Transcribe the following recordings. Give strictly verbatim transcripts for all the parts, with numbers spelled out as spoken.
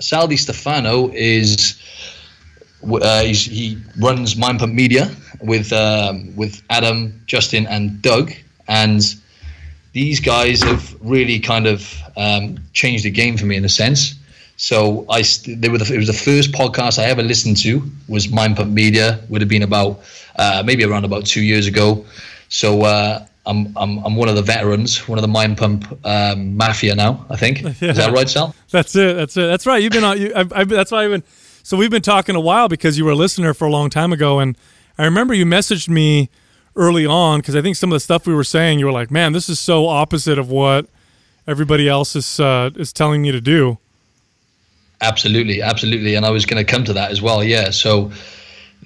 Sal Di Stefano is uh, he runs Mind Pump Media with um, with Adam, Justin, and Doug, and these guys have really kind of um, changed the game for me in a sense. So I they were the, it was the first podcast I ever listened to was Mind Pump Media. Would have been about uh, maybe around about two years ago. So uh, I'm I'm I'm one of the veterans, one of the Mind Pump um, mafia now. I think yeah. Is that right, Sal? That's it. That's it. That's right. You've been on. You, I've, I've, that's why I've been. So we've been talking a while because you were a listener for a long time ago, and I remember you messaged me early on because I think some of the stuff we were saying, you were like, "Man, this is so opposite of what everybody else is uh, is telling me to do." Absolutely, absolutely, and I was going to come to that as well. Yeah, so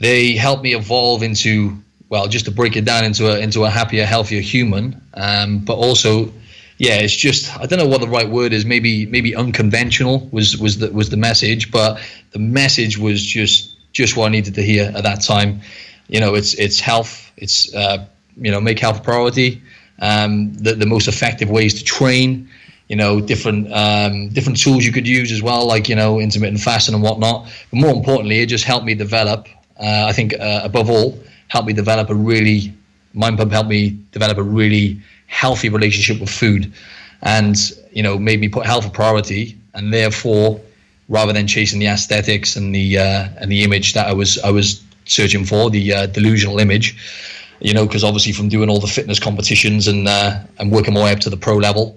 they helped me evolve into well, just to break it down into a into a happier, healthier human. Um, but also, yeah, it's just I don't know what the right word is. Maybe maybe unconventional was was the was the message, but the message was just just what I needed to hear at that time. You know, it's it's health. It's uh, you know, make health a priority. Um, the the most effective ways to train. You know, different um, different tools you could use as well, like, you know, intermittent fasting and whatnot. But more importantly, it just helped me develop, uh, I think uh, above all, helped me develop a really, Mind Pump helped me develop a really healthy relationship with food and, you know, made me put health a priority. And therefore, rather than chasing the aesthetics and the uh, and the image that I was I was searching for, the uh, delusional image, you know, because obviously from doing all the fitness competitions and, uh, and working my way up to the pro level,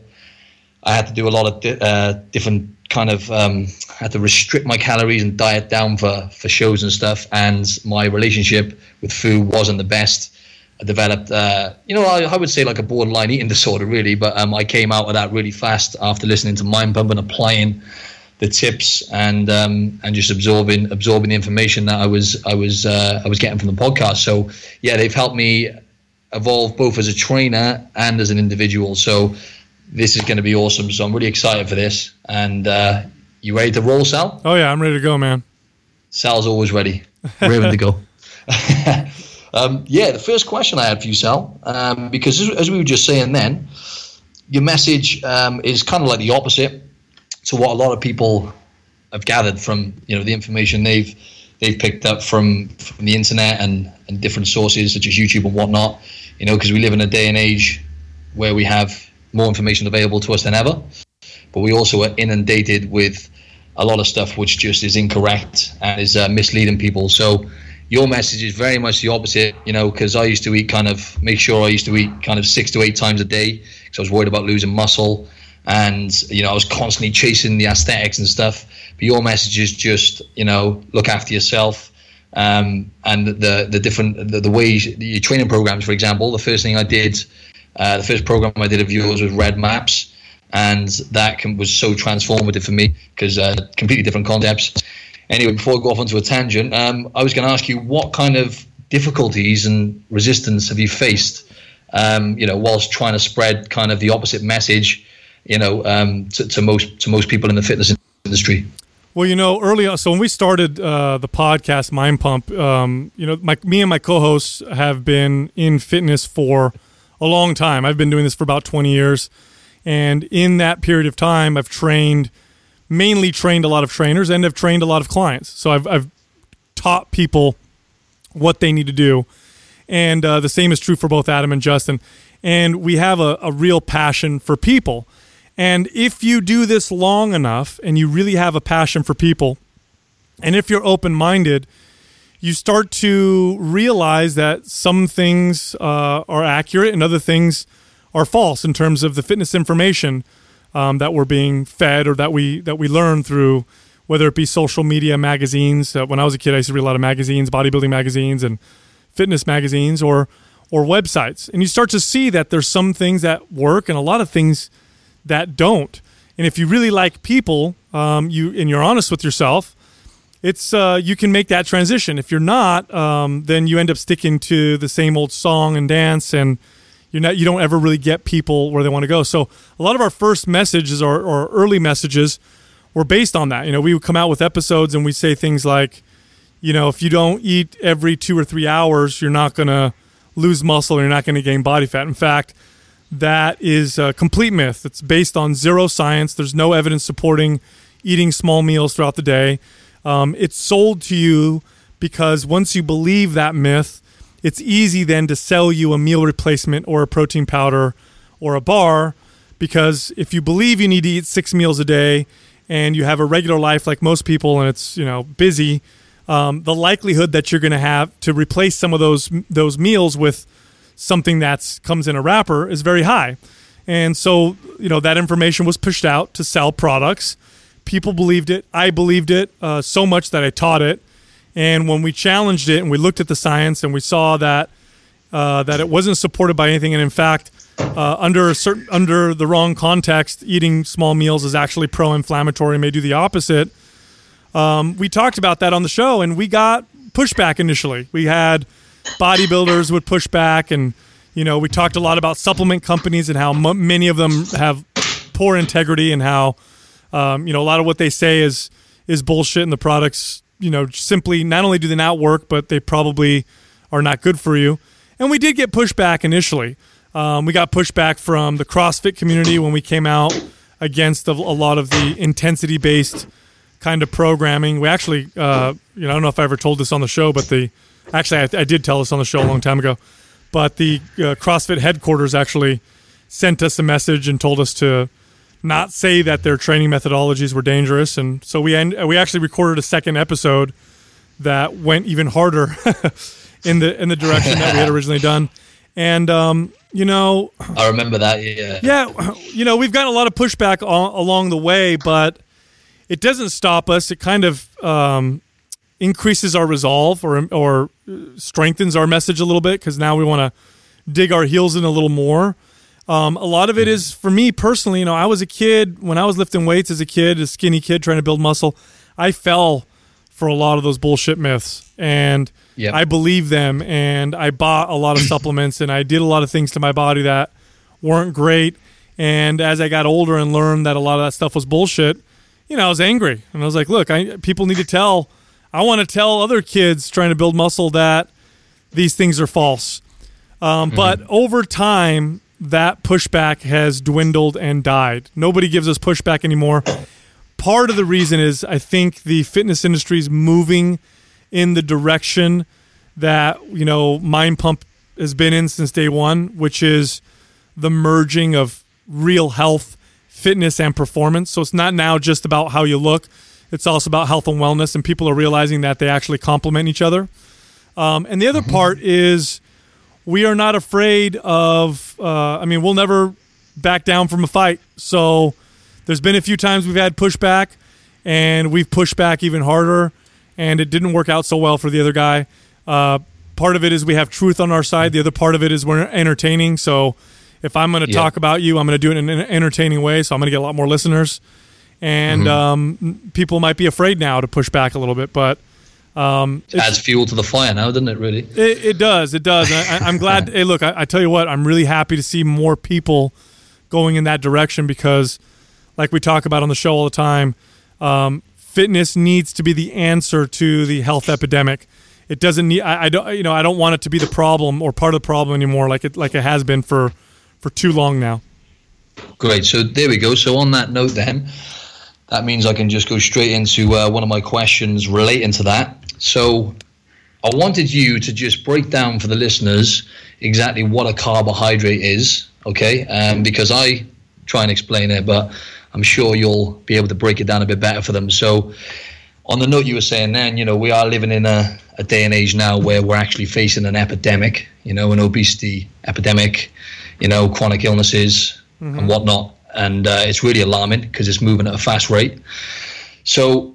I had to do a lot of di- uh, different kind of, um, I had to restrict my calories and diet down for, for shows and stuff. And my relationship with food wasn't the best. I developed, uh, you know, I, I would say like a borderline eating disorder really, but um, I came out of that really fast after listening to Mind Pump and applying the tips and um, and just absorbing absorbing the information that I was I was uh, I was getting from the podcast. So yeah, they've helped me evolve both as a trainer and as an individual. So this is going to be awesome. So I'm really excited for this. And uh, you ready to roll, Sal? Oh, yeah. I'm ready to go, man. Sal's always ready. Ready to go. um, yeah, the first question I had for you, Sal, um, because as, as we were just saying then, your message um, is kind of like the opposite to what a lot of people have gathered from, you know, the information they've they've picked up from, from the internet and, and different sources such as YouTube and whatnot, you know, because we live in a day and age where we have more information available to us than ever, but we also are inundated with a lot of stuff which just is incorrect and is uh, misleading people. So your message is very much the opposite, you know, because I used to eat kind of, make sure I used to eat kind of six to eight times a day because I was worried about losing muscle and, you know, I was constantly chasing the aesthetics and stuff. But your message is just, you know, look after yourself. Um, and the, the different, the, the ways, your training programs, for example, the first thing I did Uh, the first program I did of yours was Red Maps, and that can, was so transformative for me because uh, completely different concepts. Anyway, before I go off onto a tangent, um, I was going to ask you what kind of difficulties and resistance have you faced, um, you know, whilst trying to spread kind of the opposite message, you know, um, to, to most to most people in the fitness industry. Well, you know, early on, so when we started uh, the podcast Mind Pump, um, you know, my, me and my co-hosts have been in fitness for a long time. I've been doing this for about twenty years. And in that period of time, I've trained, mainly trained a lot of trainers and have trained a lot of clients. So I've, I've taught people what they need to do. And uh, the same is true for both Adam and Justin. And we have a, a real passion for people. And if you do this long enough and you really have a passion for people, and if you're open-minded, you start to realize that some things uh, are accurate and other things are false in terms of the fitness information um, that we're being fed or that we that we learn through, whether it be social media, magazines. Uh, when I was a kid, I used to read a lot of magazines, bodybuilding magazines and fitness magazines or or websites. And you start to see that there's some things that work and a lot of things that don't. And if you really like people, um, you and you're honest with yourself, It's uh, you can make that transition. If you're not, um, then you end up sticking to the same old song and dance, and you're not. You don't ever really get people where they want to go. So a lot of our first messages or, or early messages were based on that. You know, we would come out with episodes and we say things like, you know, if you don't eat every two or three hours, you're not going to lose muscle, and you're not going to gain body fat. In fact, that is a complete myth. It's based on zero science. There's no evidence supporting eating small meals throughout the day. Um, it's sold to you because once you believe that myth, it's easy then to sell you a meal replacement or a protein powder or a bar, because if you believe you need to eat six meals a day and you have a regular life like most people and it's, you know, busy, um, the likelihood that you're going to have to replace some of those those meals with something that comes in a wrapper is very high. And so, you know, that information was pushed out to sell products. People believed it. I believed it uh, so much that I taught it. And when we challenged it and we looked at the science and we saw that uh, that it wasn't supported by anything, and in fact, uh, under a certain under the wrong context, eating small meals is actually pro-inflammatory and may do the opposite. Um, we talked about that on the show, and we got pushback initially. We had bodybuilders would push back, and you know, we talked a lot about supplement companies and how m- many of them have poor integrity and how um, you know, a lot of what they say is is bullshit, and the products, you know, simply not only do they not work, but they probably are not good for you. And we did get pushback initially. Um, we got pushback from the CrossFit community when we came out against a lot of the intensity-based kind of programming. We actually, uh, you know, I don't know if I ever told this on the show, but the actually I, I did tell this on the show a long time ago. But the uh, CrossFit headquarters actually sent us a message and told us to not say that their training methodologies were dangerous. And so we end, we actually recorded a second episode that went even harder in the in the direction that we had originally done. And, um, you know... I remember that, yeah. Yeah, you know, we've gotten a lot of pushback all, along the way, but it doesn't stop us. It kind of um, increases our resolve or or strengthens our message a little bit, because now we want to dig our heels in a little more. Um, a lot of it is, for me personally, you know, I was a kid, when I was lifting weights as a kid, a skinny kid trying to build muscle, I fell for a lot of those bullshit myths, and yep. I believed them, and I bought a lot of supplements, and I did a lot of things to my body that weren't great. And as I got older and learned that a lot of that stuff was bullshit, you know, I was angry, and I was like, look, I, people need to tell, I want to tell other kids trying to build muscle that these things are false. Um, mm-hmm. But over time, that pushback has dwindled and died. Nobody gives us pushback anymore. Part of the reason is I think the fitness industry is moving in the direction that, you know, Mind Pump has been in since day one, which is the merging of real health, fitness, and performance. So it's not now just about how you look. It's also about health and wellness, and people are realizing that they actually complement each other. Um, and the other part is, we are not afraid of, uh, I mean, we'll never back down from a fight. So there's been a few times we've had pushback, and we've pushed back even harder, and it didn't work out so well for the other guy. Uh, part of it is we have truth on our side. The other part of it is we're entertaining. So if I'm going to yeah. talk about you, I'm going to do it in an entertaining way, so I'm going to get a lot more listeners. And mm-hmm. um, people might be afraid now to push back a little bit, but... Um, it adds fuel to the fire now, doesn't it, really? It, it does. It does. I, I'm glad. Hey, look, I, I tell you what, I'm really happy to see more people going in that direction, because like we talk about on the show all the time, um, fitness needs to be the answer to the health epidemic. It doesn't need, I, I don't, you know, I don't want it to be the problem or part of the problem anymore. Like it, like it has been for, for too long now. Great. So there we go. So on that note then, that means I can just go straight into uh, one of my questions relating to that. So I wanted you to just break down for the listeners exactly what a carbohydrate is, okay? Um, because I try and explain it, but I'm sure you'll be able to break it down a bit better for them. So on the note you were saying then, you know, we are living in a, a day and age now where we're actually facing an epidemic, you know, an obesity epidemic, you know, chronic illnesses mm-hmm. and whatnot. And uh, it's really alarming because it's moving at a fast rate. So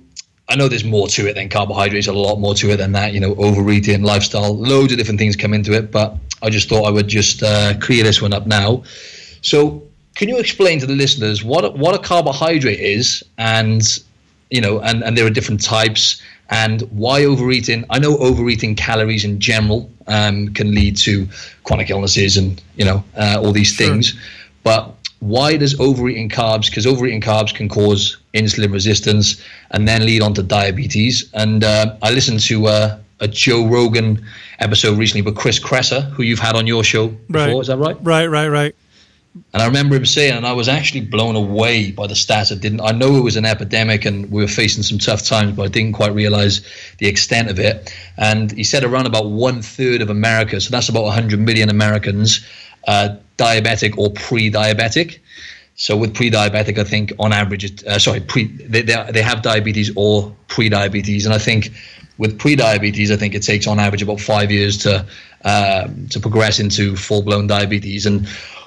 I know there's more to it than carbohydrates, a lot more to it than that, you know, overeating, lifestyle, loads of different things come into it. But I just thought I would just uh, clear this one up now. So can you explain to the listeners what, what a carbohydrate is, and, you know, and, and there are different types, and why overeating? I know overeating calories in general um, can lead to chronic illnesses and, you know, uh, all these sure. things. But why does overeating carbs, because overeating carbs can cause insulin resistance and then lead on to diabetes. And uh, I listened to uh, a Joe Rogan episode recently with Chris Kresser, who you've had on your show before, right. Is that right? Right, right, right. And I remember him saying, and I was actually blown away by the stats. I didn't, I know it was an epidemic and we were facing some tough times, but I didn't quite realize the extent of it. And he said around about one third of America, so that's about one hundred million Americans, uh, diabetic or pre-diabetic. So with pre-diabetic, I think on average, uh, sorry, pre, they, they they have diabetes or pre-diabetes, and I think with pre-diabetes, I think it takes on average about five years to um, to progress into full-blown diabetes. And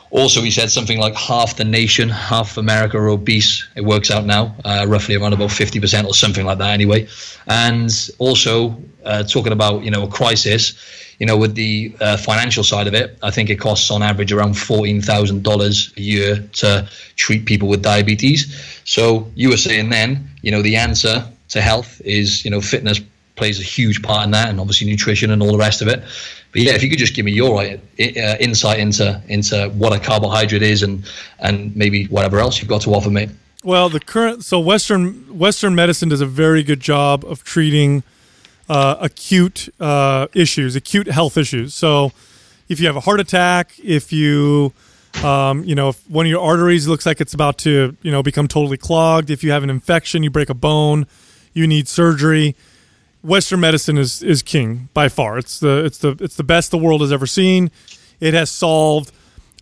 also, he said something like half the nation, half America are obese. It works out now, uh, roughly around about fifty percent or something like that, anyway. And also, uh, talking about you know a crisis, you know with the uh, financial side of it, I think it costs on average around fourteen thousand dollars a year to treat people with diabetes. So you were saying then, you know, the answer to health is you know fitness plays a huge part in that, and obviously nutrition and all the rest of it. But yeah, if you could just give me your uh, insight into into what a carbohydrate is and and maybe whatever else you've got to offer me. Well, the current so Western Western medicine does a very good job of treating uh, acute uh, issues, acute health issues. So if you have a heart attack, if you um, you know if one of your arteries looks like it's about to you know become totally clogged, if you have an infection, you break a bone, you need surgery. Western medicine is, is king by far. It's the it's the it's the best the world has ever seen. It has solved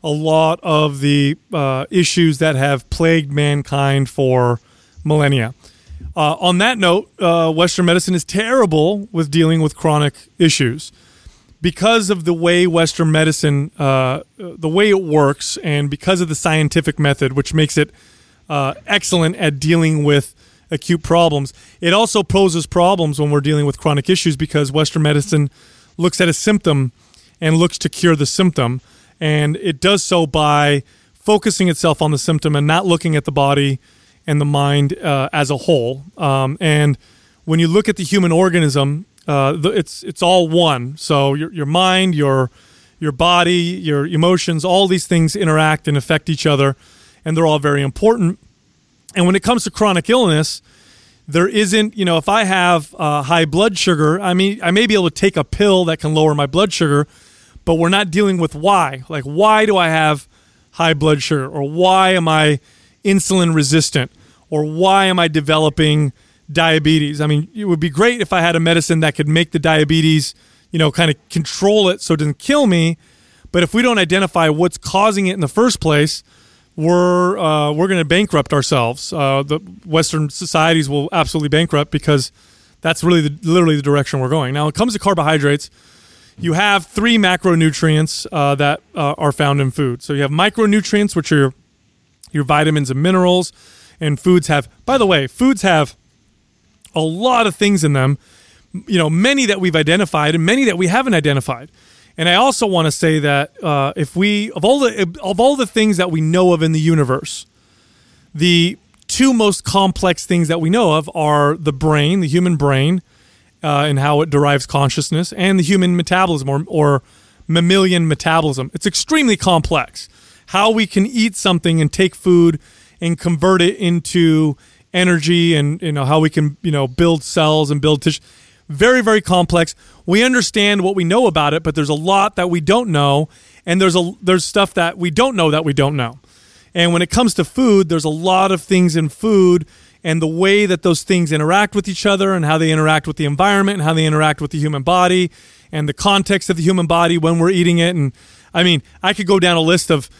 a lot of the uh, issues that have plagued mankind for millennia. Uh, on that note, uh, Western medicine is terrible with dealing with chronic issues because of the way Western medicine, uh, the way it works, and because of the scientific method, which makes it uh, excellent at dealing with acute problems. It also poses problems when we're dealing with chronic issues because Western medicine looks at a symptom and looks to cure the symptom. And it does so by focusing itself on the symptom and not looking at the body and the mind uh, as a whole. Um, and when you look at the human organism, uh, the, it's it's all one. So your your mind, your your body, your emotions, all these things interact and affect each other, and they're all very important. And when it comes to chronic illness, there isn't, you know, if I have uh, high blood sugar, I mean, I may be able to take a pill that can lower my blood sugar, but we're not dealing with why. Like, why do I have high blood sugar? Or why am I insulin resistant? Or why am I developing diabetes? I mean, it would be great if I had a medicine that could make the diabetes, you know, kind of control it so it doesn't kill me. But if we don't identify what's causing it in the first place, we're uh, we're going to bankrupt ourselves. Uh, the Western societies will absolutely bankrupt because that's really the, literally the direction we're going. Now, when it comes to carbohydrates, you have three macronutrients uh, that uh, are found in food. So you have micronutrients, which are your, your vitamins and minerals, and foods have. By the way, foods have a lot of things in them. You know, many that we've identified and many that we haven't identified. And I also want to say that uh, if we of all the of all the things that we know of in the universe, the two most complex things that we know of are the brain, the human brain, uh, and how it derives consciousness, and the human metabolism or, or mammalian metabolism. It's extremely complex. How we can eat something and take food and convert it into energy, and you know how we can you know build cells and build tissue. Very, very complex. We understand what we know about it, but there's a lot that we don't know, and there's a there's stuff that we don't know that we don't know. And when it comes to food, there's a lot of things in food, and the way that those things interact with each other, and how they interact with the environment, and how they interact with the human body, and the context of the human body when we're eating it. And I mean, I could go down a list of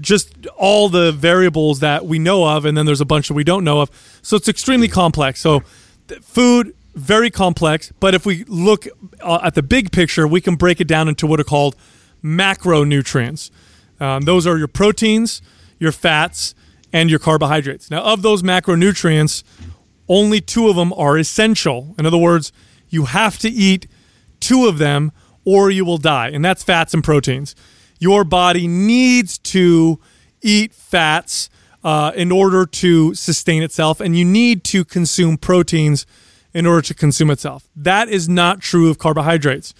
just all the variables that we know of, and then there's a bunch that we don't know of. So it's extremely complex. So th- food... very complex, but if we look uh, at the big picture, we can break it down into what are called macronutrients. Um, those are your proteins, your fats, and your carbohydrates. Now, of those macronutrients, only two of them are essential. In other words, you have to eat two of them or you will die, and that's fats and proteins. Your body needs to eat fats uh, in order to sustain itself, and you need to consume proteins in order to consume itself. That is not true of carbohydrates.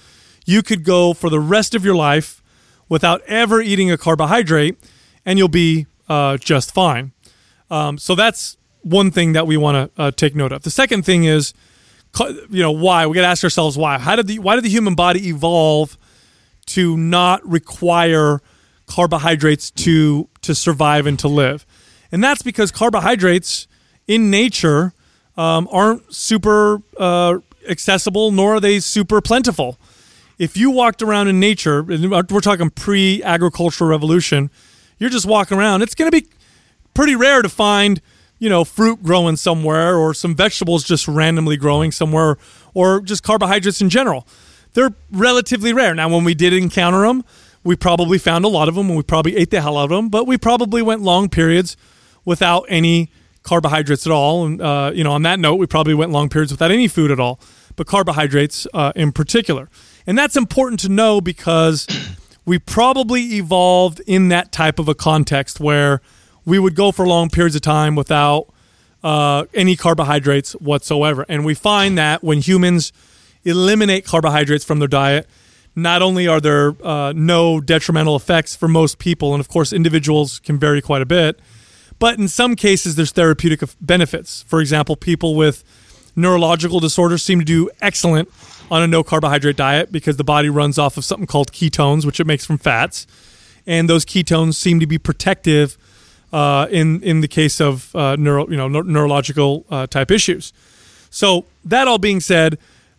You could go for the rest of your life without ever eating a carbohydrate, and you'll be uh, just fine. Um, so that's one thing that we want to uh, take note of. The second thing is, you know, why? We got to ask ourselves why. How did the why did the human body evolve to not require carbohydrates to to survive and to live. And that's because carbohydrates in nature um, aren't super uh, accessible, nor are they super plentiful. If you walked around in nature, and we're talking pre-agricultural revolution, you're just walking around, it's going to be pretty rare to find, you know, fruit growing somewhere or some vegetables just randomly growing somewhere or just carbohydrates in general. They're relatively rare. Now, when we did encounter them, we probably found a lot of them and we probably ate the hell out of them, but we probably went long periods without any carbohydrates at all. And, uh, you know, on that note, we probably went long periods without any food at all, but carbohydrates uh, in particular. And that's important to know because we probably evolved in that type of a context where we would go for long periods of time without uh, any carbohydrates whatsoever. And we find that when humans eliminate carbohydrates from their diet, not only are there uh, no detrimental effects for most people, and of course individuals can vary quite a bit, but in some cases there's therapeutic benefits. For example, people with neurological disorders seem to do excellent on a no-carbohydrate diet because the body runs off of something called ketones, which it makes from fats, and those ketones seem to be protective uh, in in the case of uh, neuro you know no- neurological uh, type issues. So that all being said,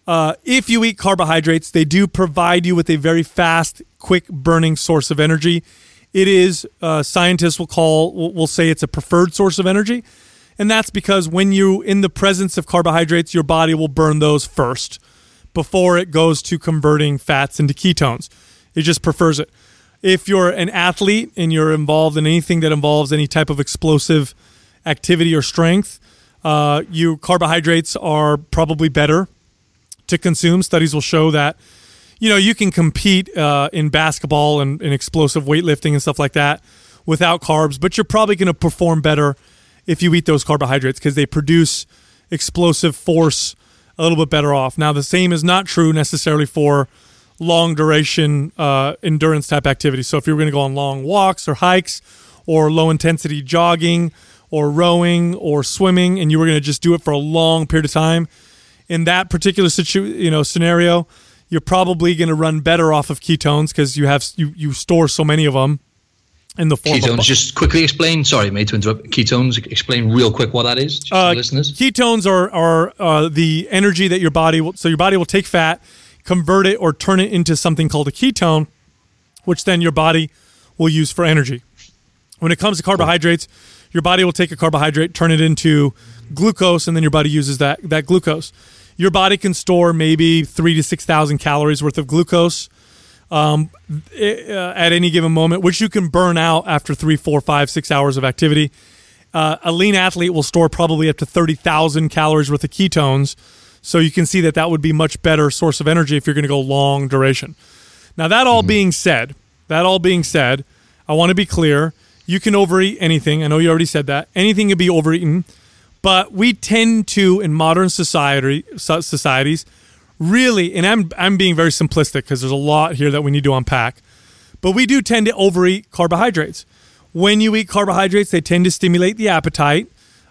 Uh, if you eat carbohydrates, they do provide you with a very fast, quick-burning source of energy. It is, uh, scientists will call, will say it's a preferred source of energy, and that's because when you're in the presence of carbohydrates, your body will burn those first before it goes to converting fats into ketones. It just prefers it. If you're an athlete and you're involved in anything that involves any type of explosive activity or strength, uh, you carbohydrates are probably better to consume. Studies will show that, you know, you can compete uh, in basketball and, and explosive weightlifting and stuff like that without carbs, but you're probably going to perform better if you eat those carbohydrates because they produce explosive force a little bit better off. Now, the same is not true necessarily for long duration uh, endurance type activities. So if you're going to go on long walks or hikes or low intensity jogging or rowing or swimming, and you were going to just do it for a long period of time, in that particular situ- you know, scenario, you're probably going to run better off of ketones because you have you, you store so many of them in the form ketones, of ketones. Just quickly explain. Sorry, mate, to interrupt. Ketones. Explain real quick what that is, just uh, for listeners. Ketones are are uh, the energy that your body will, so your body will take fat, convert it, or turn it into something called a ketone, which then your body will use for energy. When it comes to carbohydrates, your body will take a carbohydrate, turn it into glucose, and then your body uses that that glucose. Your body can store maybe three to six thousand calories worth of glucose um, it, uh, at any given moment, which you can burn out after three, four, five, six hours of activity. Uh, a lean athlete will store probably up to thirty thousand calories worth of ketones, so you can see that that would be much better source of energy if you're going to go long duration. Now, that all being said, that all being said, I want to be clear: you can overeat anything. I know you already said that. Anything can be overeaten. But we tend to, in modern society, societies, really, and I'm I'm being very simplistic because there's a lot here that we need to unpack, but we do tend to overeat carbohydrates. When you eat carbohydrates, they tend to stimulate the appetite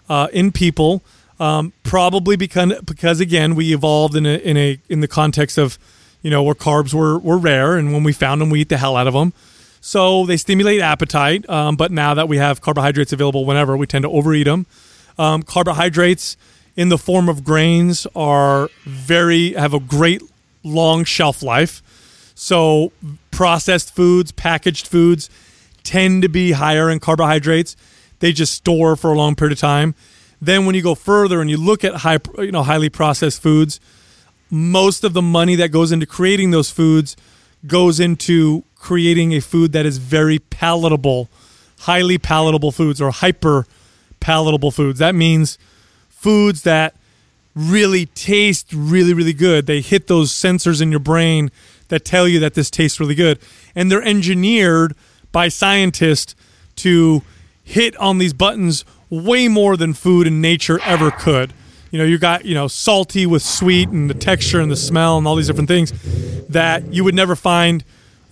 uh, in people, um, probably because, because, again, we evolved in a, in a in the context of, you know, where carbs were, were rare, and when we found them, we eat the hell out of them. So they stimulate appetite, um, but now that we have carbohydrates available whenever, we tend to overeat them. Um, carbohydrates in the form of grains are very have a great long shelf life. So processed foods, packaged foods tend to be higher in carbohydrates. They just store for a long period of time. Then when you go further and you look at high, you know, highly processed foods, most of the money that goes into creating those foods goes into creating a food that is very palatable, highly palatable foods or hyper palatable foods. That means foods that really taste really, really good. They hit those sensors in your brain that tell you that this tastes really good. And they're engineered by scientists to hit on these buttons way more than food and nature ever could. You know, you got, you know, salty with sweet and the texture and the smell and all these different things that you would never find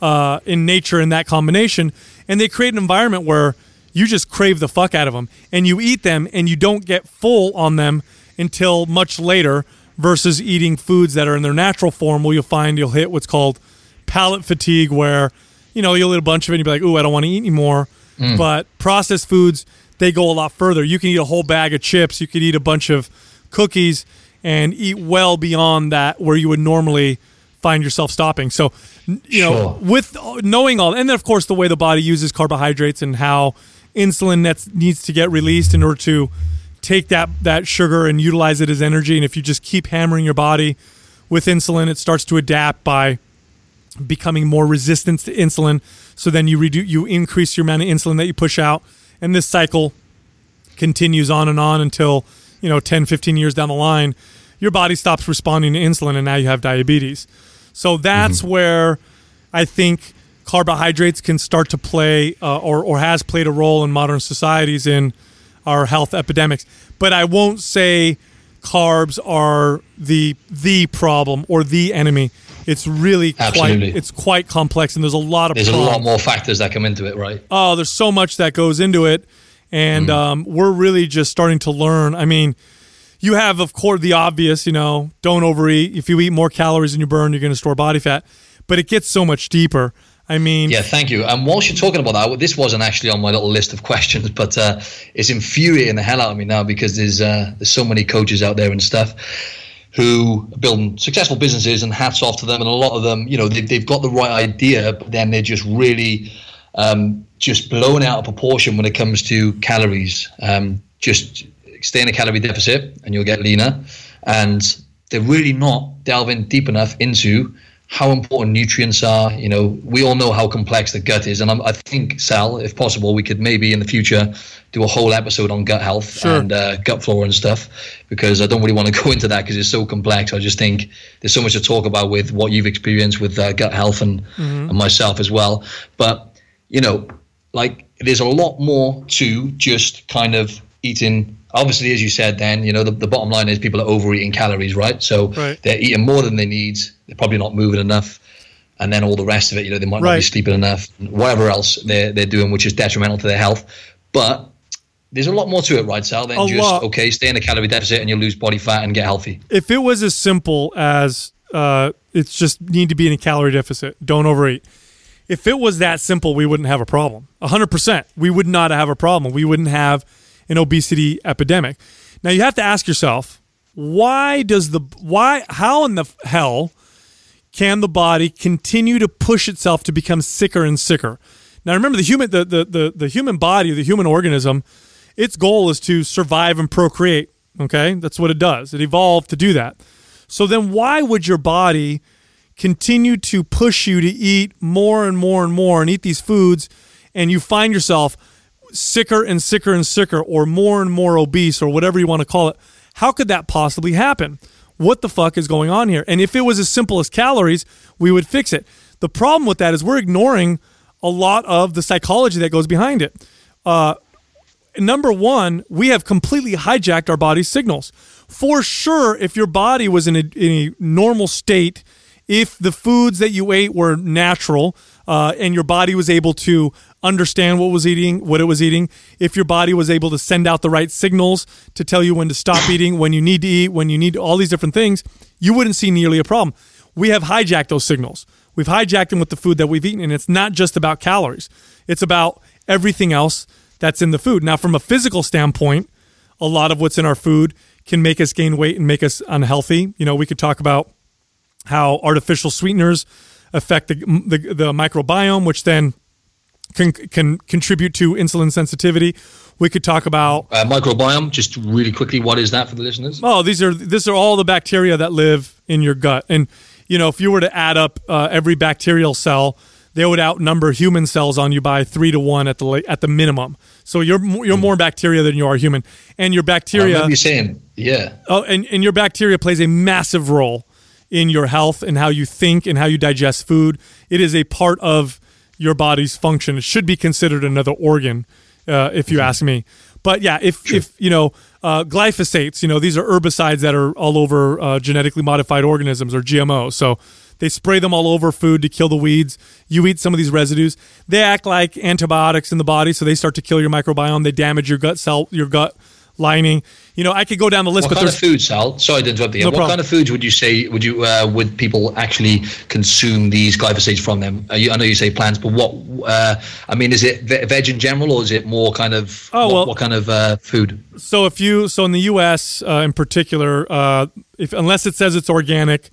uh, in nature in that combination. And they create an environment where you just crave the fuck out of them, and you eat them, and you don't get full on them until much later versus eating foods that are in their natural form where you'll find you'll hit what's called palate fatigue, where, you know, you'll eat a bunch of it and you'll be like, ooh, I don't want to eat anymore. Mm. But processed foods, they go a lot further. You can eat a whole bag of chips. You could eat a bunch of cookies and eat well beyond that where you would normally find yourself stopping. So, you know, sure. with knowing all, and then of course the way the body uses carbohydrates and how insulin that's, needs to get released in order to take that, that sugar and utilize it as energy. And if you just keep hammering your body with insulin, it starts to adapt by becoming more resistant to insulin. So then you reduce, you increase your amount of insulin that you push out. And this cycle continues on and on until, you know, ten, fifteen years down the line, your body stops responding to insulin and now you have diabetes. So that's mm-hmm. where I think carbohydrates can start to play uh, or, or has played a role in modern societies in our health epidemics. But I won't say carbs are the the problem or the enemy. It's really Absolutely. quite it's quite complex, and there's a lot of there's problems. a lot more factors that come into it, right? Oh, there's so much that goes into it, and mm. um, we're really just starting to learn. I mean, you have of course the obvious, you know, don't overeat. If you eat more calories than you burn, you're going to store body fat. But it gets so much deeper. I mean, yeah, thank you. And whilst you're talking about that, this wasn't actually on my little list of questions, but uh, it's infuriating the hell out of me now because there's uh, there's so many coaches out there and stuff who build successful businesses, and hats off to them. And a lot of them, you know, they've, they've got the right idea, but then they're just really um, just blown out of proportion when it comes to calories. Um, just stay in a calorie deficit and you'll get leaner. And they're really not delving deep enough into how important nutrients are. You know, we all know how complex the gut is. And I'm, I think, Sal, if possible, we could maybe in the future do a whole episode on gut health sure. and uh, gut flora and stuff, because I don't really want to go into that because it's so complex. I just think there's so much to talk about with what you've experienced with uh, gut health and, mm-hmm. and myself as well. But, you know, like there's a lot more to just kind of eating. Obviously, as you said, then, you know, the, the bottom line is people are overeating calories, right? So right. they're eating more than they need. They're probably not moving enough. And then all the rest of it, you know, they might right. not be sleeping enough, whatever else they're, they're doing, which is detrimental to their health. But there's a lot more to it, right, Sal, than a just, lot. okay, stay in a calorie deficit and you'll lose body fat and get healthy. If it was as simple as uh, it's just need to be in a calorie deficit, don't overeat. If it was that simple, we wouldn't have a problem. one hundred percent. We would not have a problem. We wouldn't have an obesity epidemic. Now you have to ask yourself, why does the why how in the hell can the body continue to push itself to become sicker and sicker? Now remember the human the the the, the human body, the human organism, its goal is to survive and procreate. Okay? That's what it does. It evolved to do that. So then why would your body continue to push you to eat more and more and more and eat these foods, and you find yourself sicker and sicker and sicker, or more and more obese, or whatever you want to call it? How could that possibly happen? What the fuck is going on here? And if it was as simple as calories, we would fix it. The problem with that is we're ignoring a lot of the psychology that goes behind it. Uh, number one, we have completely hijacked our body's signals. For sure, if your body was in a, in a normal state, if the foods that you ate were natural, uh, and your body was able to understand what was eating, what it was eating, if your body was able to send out the right signals to tell you when to stop eating, when you need to eat, when you need all these different things, you wouldn't see nearly a problem. We have hijacked those signals. We've hijacked them with the food that we've eaten, and it's not just about calories. It's about everything else that's in the food. Now, from a physical standpoint, a lot of what's in our food can make us gain weight and make us unhealthy. You know, we could talk about how artificial sweeteners affect the, the, the microbiome, which then can, can contribute to insulin sensitivity. We could talk about uh, microbiome. Just really quickly, what is that for the listeners? Oh, these are these are all the bacteria that live in your gut, and you know, if you were to add up uh, every bacterial cell, they would outnumber human cells on you by three to one at the at the minimum. So you're you're mm. more bacteria than you are human, and your bacteria. What are you saying? Yeah. Oh, and, and your bacteria plays a massive role in your health and how you think and how you digest food. It is a part of your body's function. It should be considered another organ, uh, if you ask me. But yeah, if sure. if you know uh, glyphosates, you know, these are herbicides that are all over uh, genetically modified organisms, or G M O. So they spray them all over food to kill the weeds. You eat some of these residues. They act like antibiotics in the body, so they start to kill your microbiome. They damage your gut cell, your gut lining. You know, I could go down the list. What but kind of foods, Sal? Sorry to interrupt you. No what problem. kind of foods would you say would you uh, would people actually consume these glyphosates from them? I know you say plants, but what? Uh, I mean, is it veg in general, or is it more kind of oh, what, well, what kind of uh, food? So if you so in the U S uh, in particular, uh, if unless it says it's organic,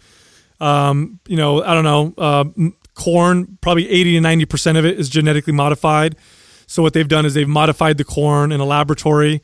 um, you know, I don't know, uh, corn probably eighty to ninety percent of it is genetically modified. So what they've done is they've modified the corn in a laboratory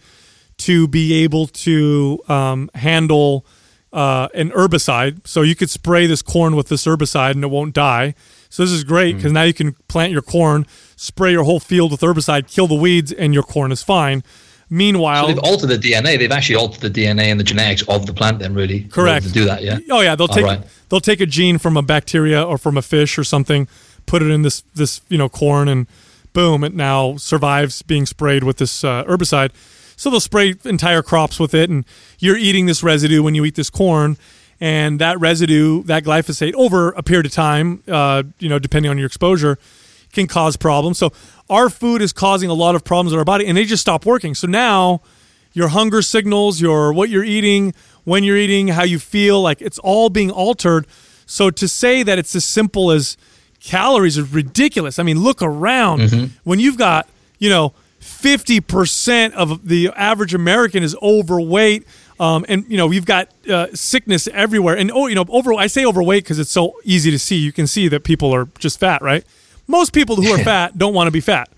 to be able to um, handle uh, an herbicide. So you could spray this corn with this herbicide and it won't die. So this is great because mm. now you can plant your corn, spray your whole field with herbicide, kill the weeds, and your corn is fine. Meanwhile, so they've altered the D N A. They've actually altered the D N A and the genetics of the plant then, really. Correct. To do that, yeah. Oh yeah, they'll take oh, right. they'll take a gene from a bacteria or from a fish or something, put it in this this, you know, corn, and boom, it now survives being sprayed with this uh, herbicide. So they'll spray entire crops with it, and you're eating this residue when you eat this corn, and that residue, that glyphosate, over a period of time, uh, you know, depending on your exposure, can cause problems. So our food is causing a lot of problems in our body, and they just stop working. So now your hunger signals, your what you're eating, when you're eating, how you feel, like it's all being altered. So to say that it's as simple as calories is ridiculous. I mean, look around. Mm-hmm. When you've got, you know, fifty percent of the average American is overweight, um, and you know you've got uh, sickness everywhere. And oh, you know, over I say overweight because it's so easy to see. You can see that people are just fat, right? Most people who are fat don't want to be fat.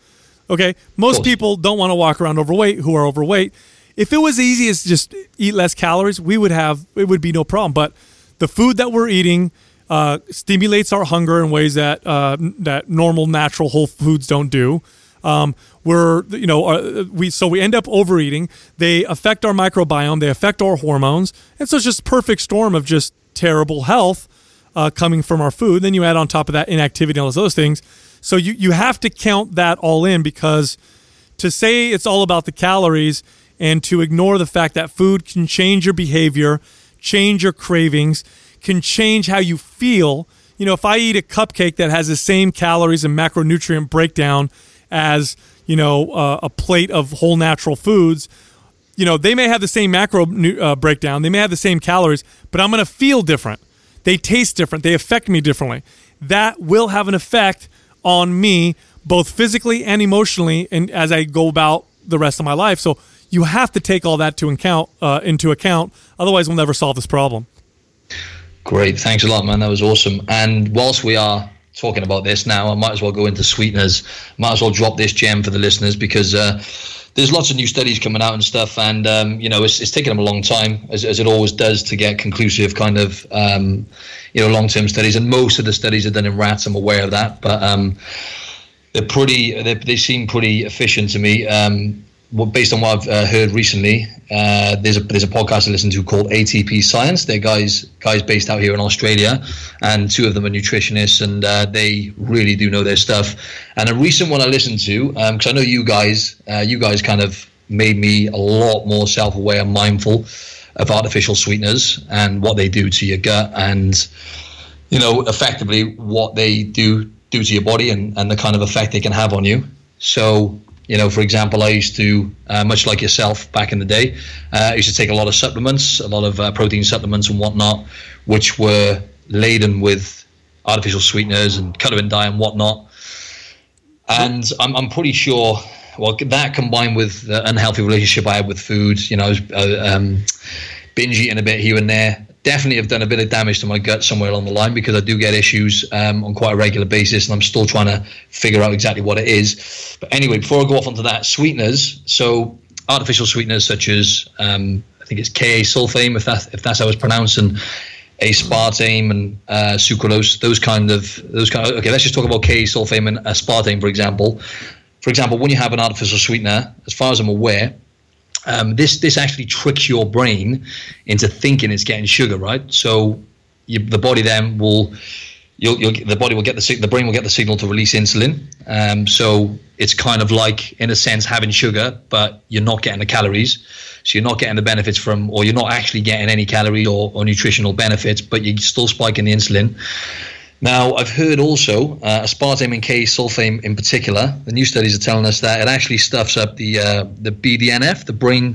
Okay, most people don't want to walk around overweight who are overweight. If it was easy as just eat less calories, we would have it would be no problem. But the food that we're eating uh, stimulates our hunger in ways that uh, that normal, natural, whole foods don't do. Um, we're, you know, uh, we, so we end up overeating. They affect our microbiome. They affect our hormones. And so it's just perfect storm of just terrible health, uh, coming from our food. Then you add on top of that inactivity and all those other things. So you, you have to count that all in, because to say it's all about the calories and to ignore the fact that food can change your behavior, change your cravings, can change how you feel. You know, if I eat a cupcake that has the same calories and macronutrient breakdown as, you know, uh, a plate of whole natural foods, you know, they may have the same macro uh, breakdown, they may have the same calories, but I'm going to feel different. They taste different. They affect me differently. That will have an effect on me, both physically and emotionally, and as I go about the rest of my life. So you have to take all that to account, uh, into account. Otherwise, we'll never solve this problem. Great. Thanks a lot, man. That was awesome. And whilst we are talking about this now, I might as well go into sweeteners. Might as well drop this gem for the listeners, because uh, there's lots of new studies coming out and stuff, and um, you know it's, it's taken them a long time, as, as it always does, to get conclusive kind of um, you know long-term studies. And most of the studies are done in rats. I'm aware of that, but um, they're pretty. They, they seem pretty efficient to me. Um, well, based on what I've uh, heard recently, uh, there's a there's a podcast I listen to called A T P Science. They're guys guys based out here in Australia, and two of them are nutritionists, and uh, they really do know their stuff. And a recent one I listened to, because um, I know you guys, uh, you guys kind of made me a lot more self-aware and mindful of artificial sweeteners and what they do to your gut, and you know effectively what they do do to your body, and, and the kind of effect they can have on you. So, you know, for example, I used to, uh, much like yourself back in the day, uh, I used to take a lot of supplements, a lot of uh, protein supplements and whatnot, which were laden with artificial sweeteners and coloring dye and whatnot. And I'm, I'm pretty sure, well, that combined with the unhealthy relationship I had with food, you know, I was uh, um, binge eating a bit here and there, definitely have done a bit of damage to my gut somewhere along the line, because I do get issues um, on quite a regular basis, and I'm still trying to figure out exactly what it is. But anyway, before I go off onto that, sweeteners. So artificial sweeteners such as, um, I think it's K A sulfame, if, that, if that's how it's pronounced, and aspartame and uh, sucralose, those kind of, those kind of, okay, let's just talk about K A sulfame and aspartame, for example. For example, when you have an artificial sweetener, as far as I'm aware, Um, this this actually tricks your brain into thinking it's getting sugar, right? So you, the body then will, you'll, you'll, the body will get the the brain will get the signal to release insulin. Um, so it's kind of like, in a sense, having sugar, but you're not getting the calories. So you're not getting the benefits from, or you're not actually getting any calorie or, or nutritional benefits, but you're still spiking the insulin. Now, I've heard also uh, aspartame and K A sulfame in particular. The new studies are telling us that it actually stuffs up the uh, the B D N F, the brain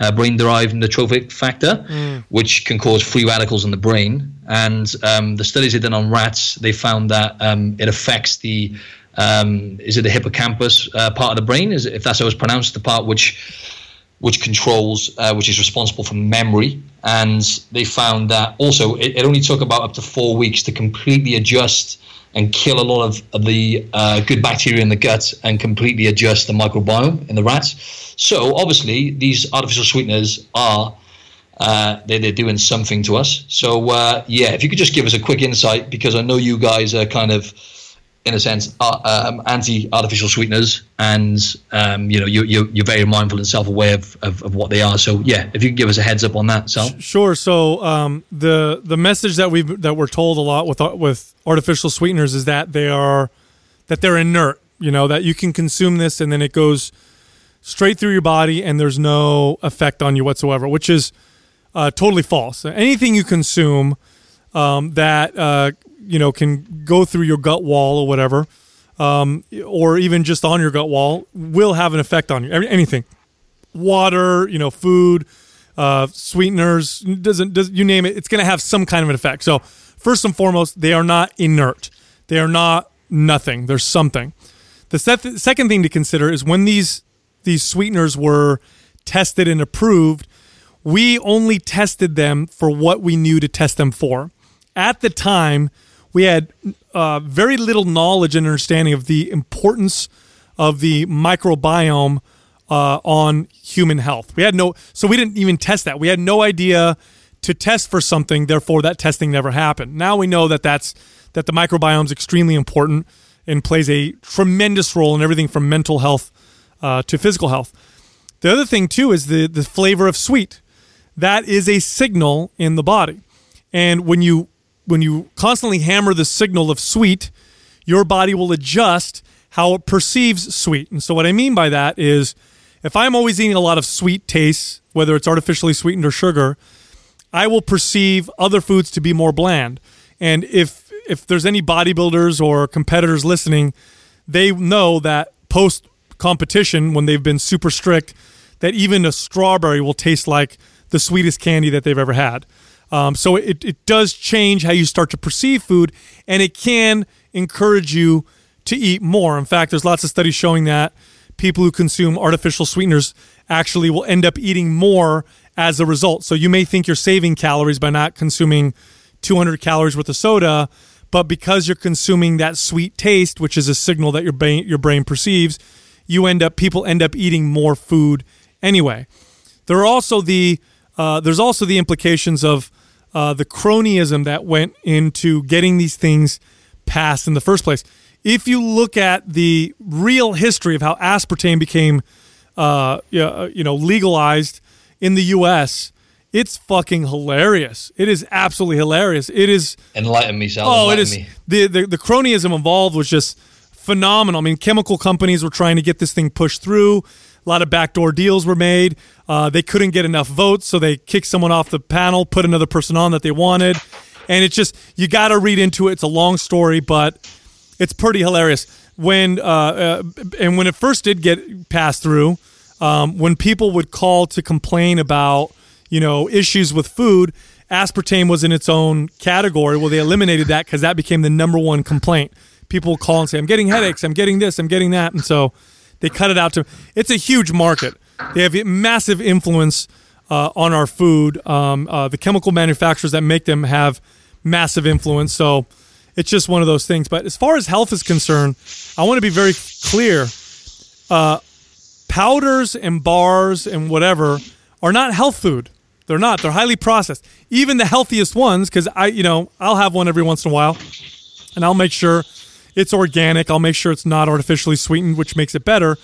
uh, brain-derived neurotrophic factor, mm. which can cause free radicals in the brain. And um, the studies they've done on rats, they found that um, it affects the, um, is it the hippocampus uh, part of the brain? Is it, if that's how it's pronounced, the part which which controls, uh, which is responsible for memory. And they found that also it, it only took about up to four weeks to completely adjust and kill a lot of, of the uh, good bacteria in the gut and completely adjust the microbiome in the rats. So obviously these artificial sweeteners are, uh, they, they're doing something to us. So uh, yeah, if you could just give us a quick insight, because I know you guys are kind of, in a sense, uh, um, anti-artificial sweeteners, and um, you know you, you, you're very mindful and self-aware of, of, of what they are. So yeah, if you can give us a heads up on that, Sal. Sure. So um, the the message that we that we're told a lot with with artificial sweeteners is that they are that they're inert. You know, that you can consume this and then it goes straight through your body and there's no effect on you whatsoever, which is uh, totally false. Anything you consume um, that uh, you know, can go through your gut wall or whatever, um, or even just on your gut wall, will have an effect on you. Anything, water, you know, food, uh, sweeteners, doesn't does you name it, it's going to have some kind of an effect. So first and foremost, they are not inert. They are not nothing. They're something. The se- second thing to consider is when these these sweeteners were tested and approved, we only tested them for what we knew to test them for. At the time, we had uh, very little knowledge and understanding of the importance of the microbiome uh, on human health. We had no, so we didn't even test that. We had no idea to test for something. Therefore, that testing never happened. Now we know that that's that the microbiome is extremely important and plays a tremendous role in everything from mental health uh, to physical health. The other thing too is the the flavor of sweet. That is a signal in the body, and when you When you constantly hammer the signal of sweet, your body will adjust how it perceives sweet. And so what I mean by that is if I'm always eating a lot of sweet tastes, whether it's artificially sweetened or sugar, I will perceive other foods to be more bland. And if if there's any bodybuilders or competitors listening, they know that post-competition, when they've been super strict, that even a strawberry will taste like the sweetest candy that they've ever had. Um, so it, it does change how you start to perceive food, and it can encourage you to eat more. In fact, there's lots of studies showing that people who consume artificial sweeteners actually will end up eating more as a result. So you may think you're saving calories by not consuming two hundred calories worth of soda, but because you're consuming that sweet taste, which is a signal that your brain, your brain perceives, you end up people end up eating more food anyway. There are also the uh, there's also the implications of Uh, the cronyism that went into getting these things passed in the first place. If you look at the real history of how aspartame became, uh, you know, legalized in the U S, it's fucking hilarious. It is absolutely hilarious. It is enlighten me, Sal. Oh, it is me. The, the the cronyism involved was just phenomenal. I mean, chemical companies were trying to get this thing pushed through. A lot of backdoor deals were made. Uh, they couldn't get enough votes, so they kicked someone off the panel, put another person on that they wanted. And it's just, you got to read into it. It's a long story, but it's pretty hilarious. When uh, uh, and when it first did get passed through, um, when people would call to complain about, you know, issues with food, aspartame was in its own category. Well, they eliminated that because that became the number one complaint. People call and say, I'm getting headaches, I'm getting this, I'm getting that. And so they cut it out to – it's a huge market. They have massive influence uh, on our food. Um, uh, the chemical manufacturers that make them have massive influence. So it's just one of those things. But as far as health is concerned, I want to be very clear. Uh, powders and bars and whatever are not health food. They're not. They're highly processed. Even the healthiest ones, because I, you know, I'll have one every once in a while, and I'll make sure – it's organic. I'll make sure it's not artificially sweetened, which makes it better.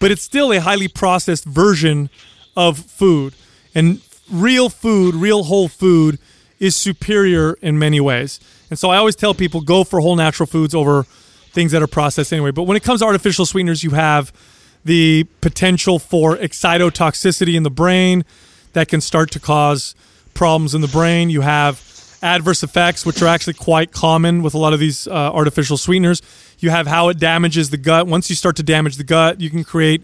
But it's still a highly processed version of food. And real food, real whole food, is superior in many ways. And so I always tell people, go for whole natural foods over things that are processed anyway. But when it comes to artificial sweeteners, you have the potential for excitotoxicity in the brain that can start to cause problems in the brain. You have adverse effects, which are actually quite common with a lot of these uh, artificial sweeteners. You have how it damages the gut. Once you start to damage the gut, you can create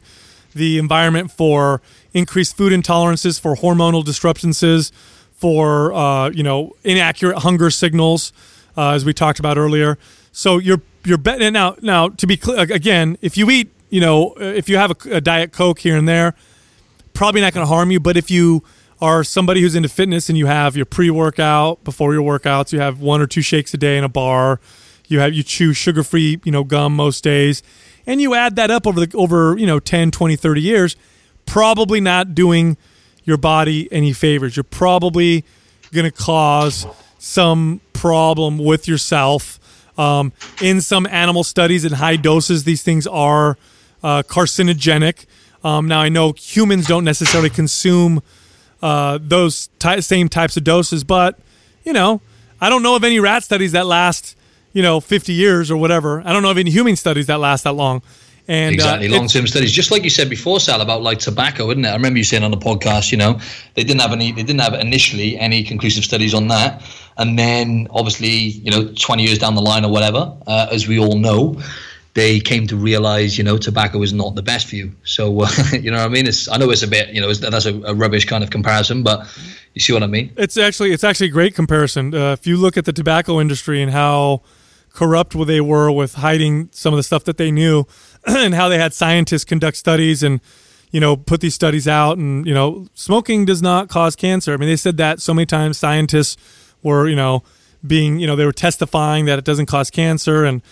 the environment for increased food intolerances, for hormonal disruptions, for uh, you know inaccurate hunger signals, uh, as we talked about earlier. So you're you're betting now. Now to be clear, again, if you eat, you know, if you have a, a Diet Coke here and there, probably not going to harm you. But if you are somebody who's into fitness and you have your pre-workout before your workouts, you have one or two shakes a day in a bar, you have you chew sugar-free, you know, gum most days, and you add that up over the over you know ten, twenty, thirty years, probably not doing your body any favors. You're probably going to cause some problem with yourself. Um, in some animal studies, in high doses, these things are uh, carcinogenic. Um, now, I know humans don't necessarily consume uh, those ty- same types of doses, but, you know, I don't know of any rat studies that last, you know, fifty years or whatever. I don't know of any human studies that last that long. And, exactly, uh, long-term studies, just like you said before, Sal, about like tobacco, isn't it? I remember you saying on the podcast, you know, they didn't have any, they didn't have initially any conclusive studies on that, and then obviously, you know, twenty years down the line or whatever, uh, as we all know, they came to realize, you know, tobacco is not the best for you. So, uh, you know what I mean? It's I know it's a bit, you know, it's, that's a, a rubbish kind of comparison, but you see what I mean? It's actually it's actually a great comparison. Uh, if you look at the tobacco industry and how corrupt they were with hiding some of the stuff that they knew, and how they had scientists conduct studies and, you know, put these studies out and, you know, smoking does not cause cancer. I mean, they said that so many times. Scientists were, you know, being, you know, they were testifying that it doesn't cause cancer. And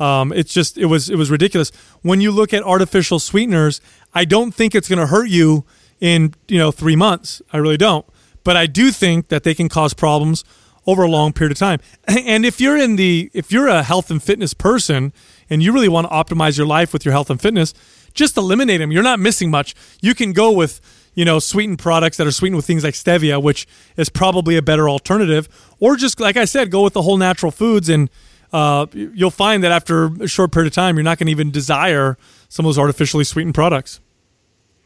um, it's just, it was, it was ridiculous. When you look at artificial sweeteners, I don't think it's going to hurt you in, you know, three months. I really don't. But I do think that they can cause problems over a long period of time. And if you're in the, if you're a health and fitness person, and you really want to optimize your life with your health and fitness, just eliminate them. You're not missing much. You can go with, you know, sweetened products that are sweetened with things like stevia, which is probably a better alternative. Or just, like I said, go with the whole natural foods, and uh, you'll find that after a short period of time, you're not going to even desire some of those artificially sweetened products.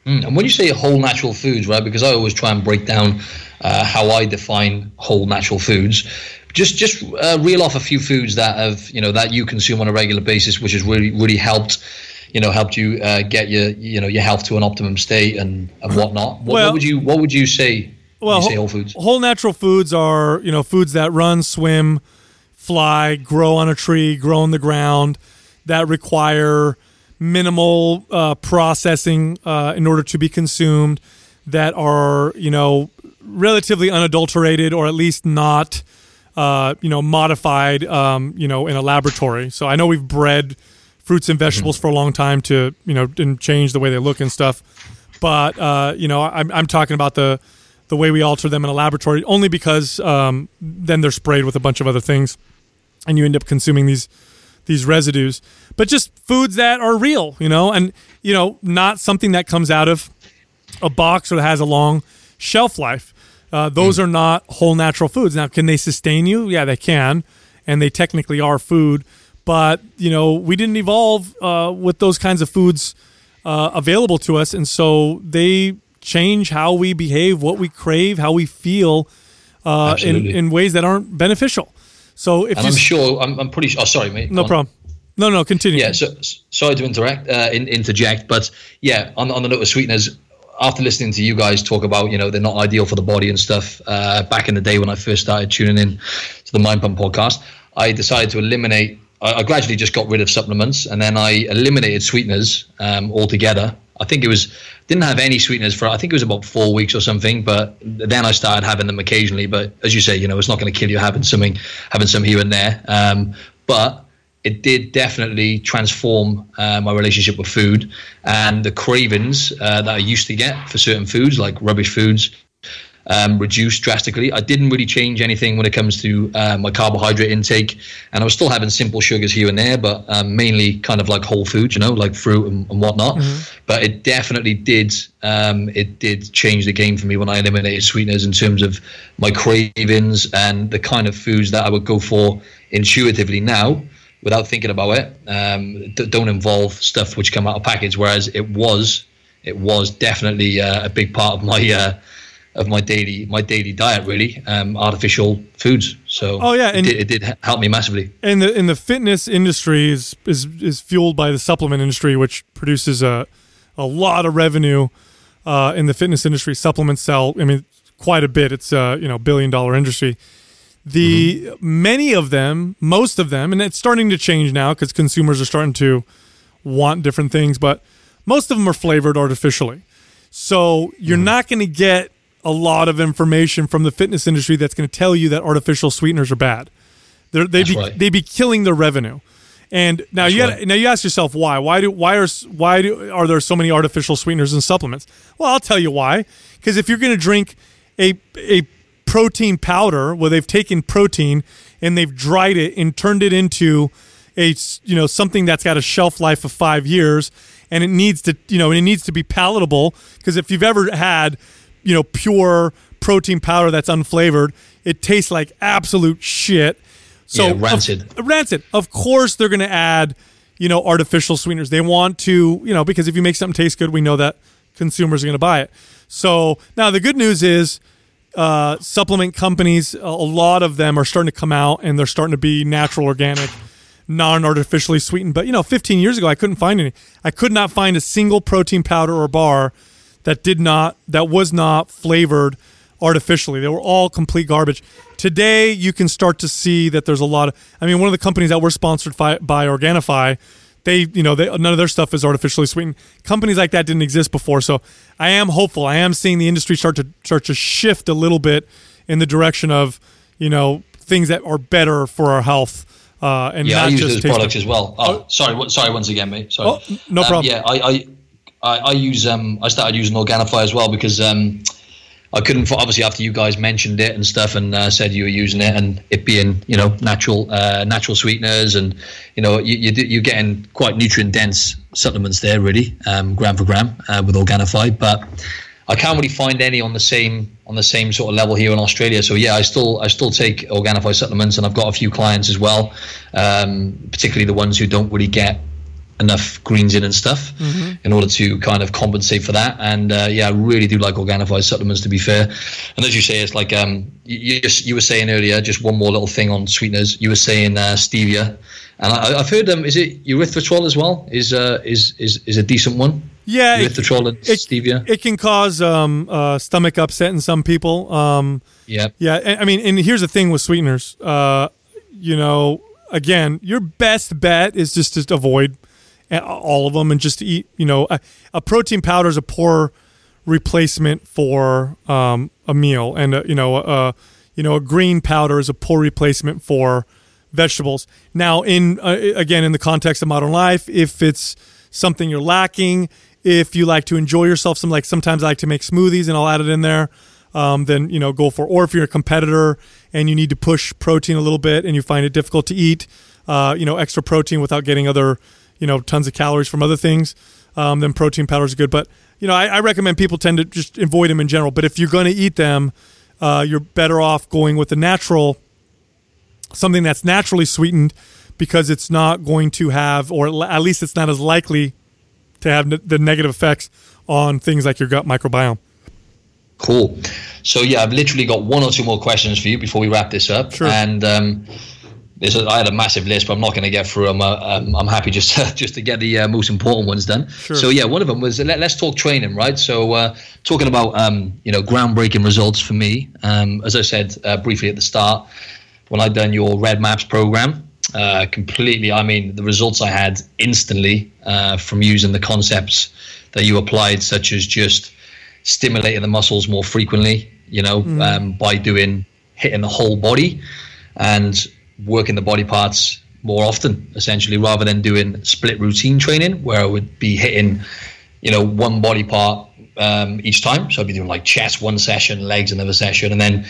Mm. And when you say whole natural foods, right, because I always try and break down uh, how I define whole natural foods, Just just uh, reel off a few foods that have, you know, that you consume on a regular basis, which has really really helped, you know, helped you uh, get your you know your health to an optimum state and, and whatnot. What, well, what would you what would you say? Well, you say whole foods. Whole natural foods are, you know, foods that run, swim, fly, grow on a tree, grow on the ground, that require minimal uh, processing uh, in order to be consumed, that are, you know, relatively unadulterated, or at least not Uh, you know, modified, um, you know, in a laboratory. So I know we've bred fruits and vegetables for a long time to, you know, and change the way they look and stuff. But, uh, you know, I'm, I'm talking about the, the way we alter them in a laboratory, only because um, then they're sprayed with a bunch of other things and you end up consuming these, these residues. But just foods that are real, you know, and, you know, not something that comes out of a box or that has a long shelf life. Uh, those are not whole natural foods. Now, can they sustain you? Yeah, they can, and they technically are food. But, you know, we didn't evolve uh, with those kinds of foods uh, available to us, and so they change how we behave, what we crave, how we feel uh, in, in ways that aren't beneficial. So, if and you, I'm sure, I'm, I'm pretty sure. Oh, sorry, mate. No problem. No, no, continue. Yeah, so, sorry to interact, uh, in, interject, but yeah, on, on the note of sweeteners, after listening to you guys talk about, you know, they're not ideal for the body and stuff, uh, back in the day when I first started tuning in to the Mind Pump podcast, I decided to eliminate, I, I gradually just got rid of supplements, and then I eliminated sweeteners um, altogether. I think it was, didn't have any sweeteners for, I think it was about four weeks or something, but then I started having them occasionally. But as you say, you know, it's not going to kill you having something, having some here and there. Um, but it did definitely transform uh, my relationship with food, and the cravings uh, that I used to get for certain foods, like rubbish foods, um, reduced drastically. I didn't really change anything when it comes to uh, my carbohydrate intake, and I was still having simple sugars here and there, but um, mainly kind of like whole foods, you know, like fruit and, and whatnot. Mm-hmm. But it definitely did um, it did change the game for me when I eliminated sweeteners, in terms of my cravings and the kind of foods that I would go for intuitively now, without thinking about it, um, that don't involve stuff which come out of package. Whereas it was, it was definitely uh, a big part of my uh, of my daily my daily diet, really, um, artificial foods. So oh, yeah, and, it, did, it did help me massively. And the and the fitness industry is is, is fueled by the supplement industry, which produces a, a lot of revenue uh, in the fitness industry. Supplements sell, I mean, quite a bit. It's a you know billion dollar industry. The mm-hmm. many of them, most of them, and it's starting to change now because consumers are starting to want different things, but most of them are flavored artificially. So you're mm-hmm. not going to get a lot of information from the fitness industry that's going to tell you that artificial sweeteners are bad. They're, they be, right. they be killing their revenue. And now that's you gotta, right. now you ask yourself why? Why do why are why do, are there so many artificial sweeteners and supplements? Well, I'll tell you why. Because if you're going to drink a a protein powder where they've taken protein and they've dried it and turned it into a you know something that's got a shelf life of five years and it needs to you know and it needs to be palatable, because if you've ever had you know pure protein powder that's unflavored, it tastes like absolute shit. So yeah, rancid. Of, rancid. Of course they're going to add, you know, artificial sweeteners. They want to, you know, because if you make something taste good, we know that consumers are going to buy it. So now the good news is uh, supplement companies, a lot of them are starting to come out and they're starting to be natural, organic, non-artificially sweetened. But, you know, fifteen years ago, I couldn't find any. I could not find a single protein powder or bar that did not, that was not flavored artificially. They were all complete garbage. Today, you can start to see that there's a lot of, I mean, one of the companies that we're sponsored by, by Organifi, they, you know, they, none of their stuff is artificially sweetened. Companies like that didn't exist before. So I am hopeful. I am seeing the industry start to start to shift a little bit in the direction of, you know, things that are better for our health. Uh, and yeah, not I use just those products them. as well. Oh, oh, sorry. Sorry, once again, mate. Sorry. Oh, no um, problem. Yeah, I, I, I use, um, I started using Organifi as well because, um, I couldn't, obviously, after you guys mentioned it and stuff, and uh, said you were using it, and it being, you know, natural, uh, natural sweeteners, and you know, you, you, you're getting quite nutrient dense supplements there, really, um, gram for gram uh, with Organifi. But I can't really find any on the same on the same sort of level here in Australia. So yeah, I still I still take Organifi supplements, and I've got a few clients as well, um, particularly the ones who don't really get enough greens in and stuff mm-hmm. in order to kind of compensate for that. And uh, yeah, I really do like Organifi supplements, to be fair. And as you say, it's like um, you, you were saying earlier, just one more little thing on sweeteners. You were saying uh, stevia, and I, I've heard um, is it erythritol as well? Is uh, is is is a decent one? Yeah, erythritol and stevia. It can cause um, uh, stomach upset in some people. Um, yeah, yeah. I mean, and here's the thing with sweeteners. Uh, you know, again, your best bet is just to avoid all of them and just to eat, you know, a, a protein powder is a poor replacement for um, a meal, and a, you know, a, you know, a green powder is a poor replacement for vegetables. Now, in uh, again, in the context of modern life, if it's something you're lacking, if you like to enjoy yourself, some like sometimes I like to make smoothies and I'll add it in there. Um, then you know, go for. Or if you're a competitor and you need to push protein a little bit and you find it difficult to eat, uh, you know, extra protein without getting other, you know, tons of calories from other things, um, then protein powder is good. But, you know, I, I recommend people tend to just avoid them in general. But if you're going to eat them, uh, you're better off going with the natural, something that's naturally sweetened, because it's not going to have, or at least it's not as likely to have ne- the negative effects on things like your gut microbiome. Cool. So, yeah, I've literally got one or two more questions for you before we wrap this up. Sure. And, um, There's a, I had a massive list, but I'm not going to get through them. Uh, um, I'm happy just to, just to get the uh, most important ones done. Sure. So yeah, one of them was let, let's talk training, right? So uh, talking about um, you know groundbreaking results for me, um, as I said uh, briefly at the start, when I'd done your Red Maps program, uh, completely. I mean, the results I had instantly uh, from using the concepts that you applied, such as just stimulating the muscles more frequently, you know, mm. um, by doing hitting the whole body and working the body parts more often, essentially, rather than doing split routine training where I would be hitting, you know, one body part um, each time. So I'd be doing like chest one session, legs another session, and then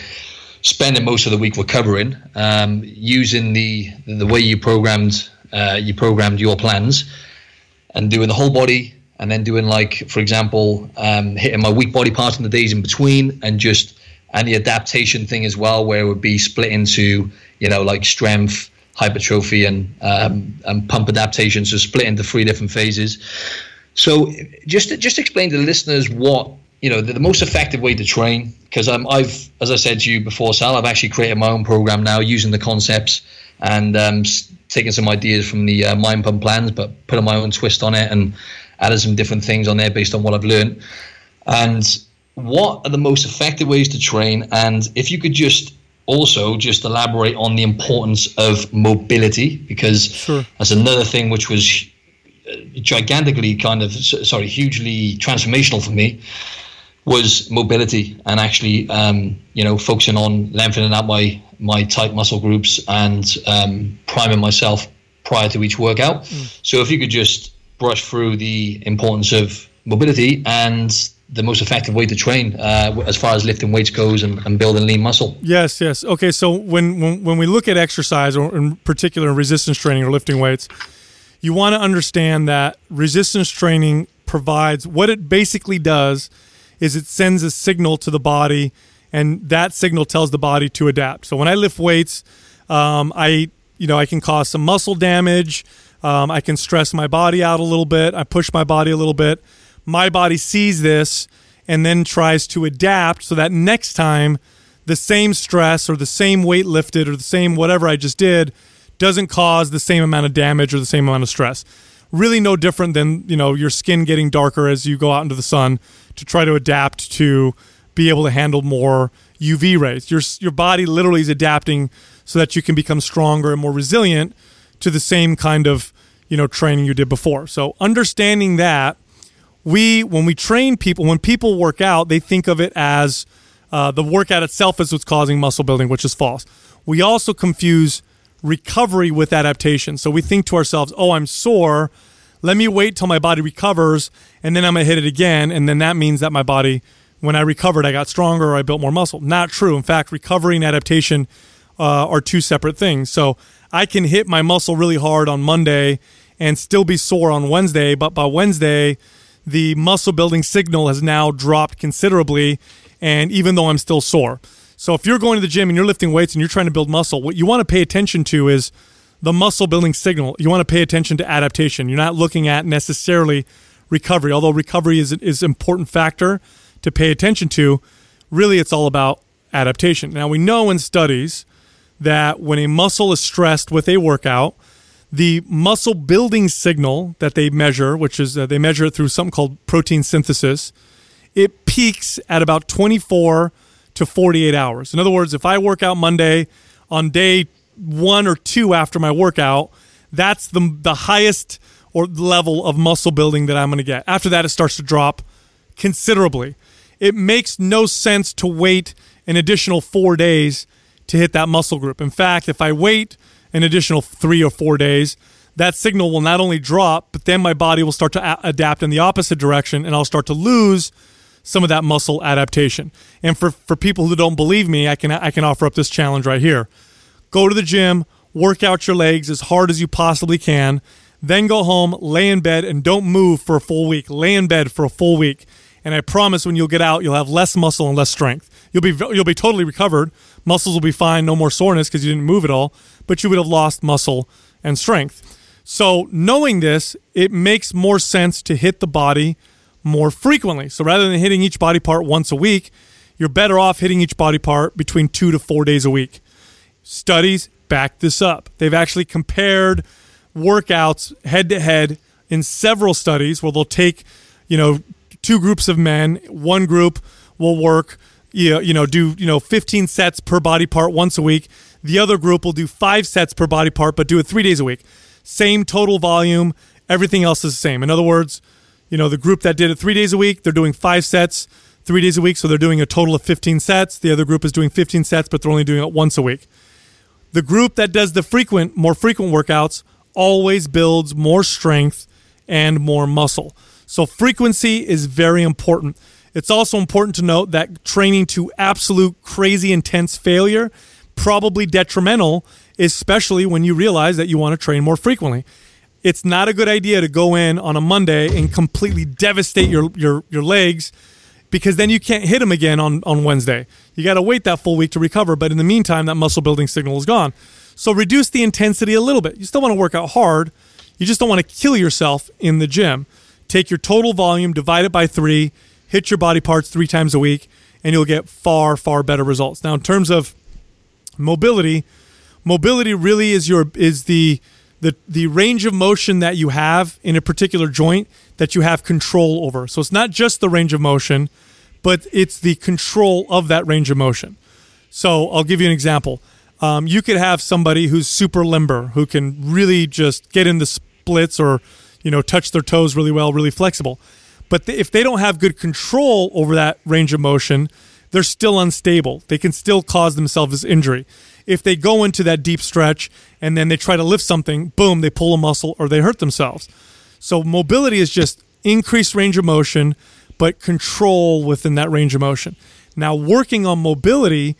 spending most of the week recovering. Um, using the the way you programmed uh, you programmed your plans and doing the whole body, and then doing like, for example, um, hitting my weak body part in the days in between, and just and the adaptation thing as well, where it would be split into, you know, like strength, hypertrophy, and um, and pump adaptation. So split into three different phases. So just to, just explain to the listeners what, you know, the, the most effective way to train, because um, I've, as I said to you before, Sal, I've actually created my own program now using the concepts and um, taking some ideas from the uh, Mind Pump plans, but putting my own twist on it and added some different things on there based on what I've learned. And what are the most effective ways to train? And if you could just also just elaborate on the importance of mobility, because sure. that's another thing which was gigantically kind of, sorry, hugely transformational for me, was mobility and actually, um, you know, focusing on lengthening out my, my tight muscle groups and um, priming myself prior to each workout. Mm. So if you could just brush through the importance of mobility and the most effective way to train uh, as far as lifting weights goes and, and building lean muscle. Yes, yes. Okay, so when, when, when we look at exercise, or in particular resistance training or lifting weights, you want to understand that resistance training provides, what it basically does is it sends a signal to the body, and that signal tells the body to adapt. So when I lift weights, um, I you know I can cause some muscle damage. Um, I can stress my body out a little bit. I push my body a little bit. My body sees this and then tries to adapt so that next time the same stress or the same weight lifted or the same whatever I just did doesn't cause the same amount of damage or the same amount of stress. Really no different than, you know, your skin getting darker as you go out into the sun to try to adapt to be able to handle more U V rays. Your your body literally is adapting so that you can become stronger and more resilient to the same kind of, you know, training you did before. So understanding that, we when we train people, when people work out, they think of it as uh, the workout itself is what's causing muscle building, which is false. We also confuse recovery with adaptation. So we think to ourselves, oh, I'm sore. Let me wait till my body recovers, and then I'm going to hit it again. And then that means that my body, when I recovered, I got stronger or I built more muscle. Not true. In fact, recovery and adaptation uh, are two separate things. So I can hit my muscle really hard on Monday and still be sore on Wednesday. But by Wednesday, the muscle building signal has now dropped considerably, and even though I'm still sore. So if you're going to the gym and you're lifting weights and you're trying to build muscle, what you want to pay attention to is the muscle building signal. You want to pay attention to adaptation. You're not looking at necessarily recovery, although recovery is, is an important factor to pay attention to. Really, it's all about adaptation. Now, we know in studies that when a muscle is stressed with a workout, the muscle building signal that they measure, which is uh, they measure it through something called protein synthesis, it peaks at about twenty-four to forty-eight hours. In other words, if I work out Monday, on day one or two after my workout, that's the the highest or level of muscle building that I'm going to get. After that, it starts to drop considerably. It makes no sense to wait an additional four days to hit that muscle group. In fact, if I wait an additional three or four days, that signal will not only drop, but then my body will start to a- adapt in the opposite direction, and I'll start to lose some of that muscle adaptation. And for, for people who don't believe me, I can I can offer up this challenge right here. Go to the gym, work out your legs as hard as you possibly can, then go home, lay in bed, and don't move for a full week. Lay in bed for a full week. And I promise when you'll get out, you'll have less muscle and less strength. You'll be you'll be totally recovered. Muscles will be fine, no more soreness because you didn't move at all, but you would have lost muscle and strength. So knowing this, it makes more sense to hit the body more frequently. So rather than hitting each body part once a week, you're better off hitting each body part between two to four days a week. Studies back this up. They've actually compared workouts head to head in several studies where they'll take, you know, two groups of men. One group will work, you know, you know, do, you know, fifteen sets per body part once a week. The other group will do five sets per body part, but do it three days a week. Same total volume. Everything else is the same. In other words, you know, the group that did it three days a week, they're doing five sets three days a week, so they're doing a total of fifteen sets. The other group is doing fifteen sets, but they're only doing it once a week. The group that does the frequent, more frequent workouts always builds more strength and more muscle. So frequency is very important. It's also important to note that training to absolute crazy intense failure probably detrimental, especially when you realize that you want to train more frequently. It's not a good idea to go in on a Monday and completely devastate your your, your legs, because then you can't hit them again on, on Wednesday. You got to wait that full week to recover. But in the meantime, that muscle building signal is gone. So reduce the intensity a little bit. You still want to work out hard. You just don't want to kill yourself in the gym. Take your total volume, divide it by three, hit your body parts three times a week, and you'll get far, far better results. Now, in terms of mobility, mobility really is your is the the the range of motion that you have in a particular joint that you have control over. So it's not just the range of motion, but it's the control of that range of motion. So I'll give you an example. Um, you could have somebody who's super limber, who can really just get in the splits or, you know, touch their toes really well, really flexible. But th- if they don't have good control over that range of motion, they're still unstable. They can still cause themselves injury. If they go into that deep stretch and then they try to lift something, boom, they pull a muscle or they hurt themselves. So mobility is just increased range of motion, but control within that range of motion. Now, working on mobility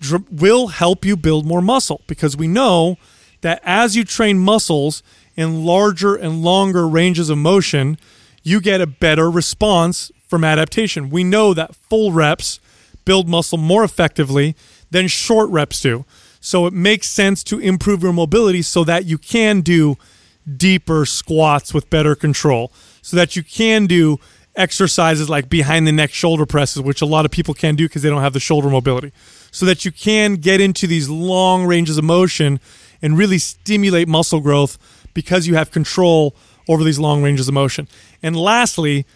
dr- will help you build more muscle, because we know that as you train muscles in larger and longer ranges of motion, you get a better response from adaptation. We know that full reps build muscle more effectively than short reps do. So it makes sense to improve your mobility so that you can do deeper squats with better control, so that you can do exercises like behind the neck shoulder presses, which a lot of people can't do because they don't have the shoulder mobility, so that you can get into these long ranges of motion and really stimulate muscle growth because you have control over these long ranges of motion. And lastly,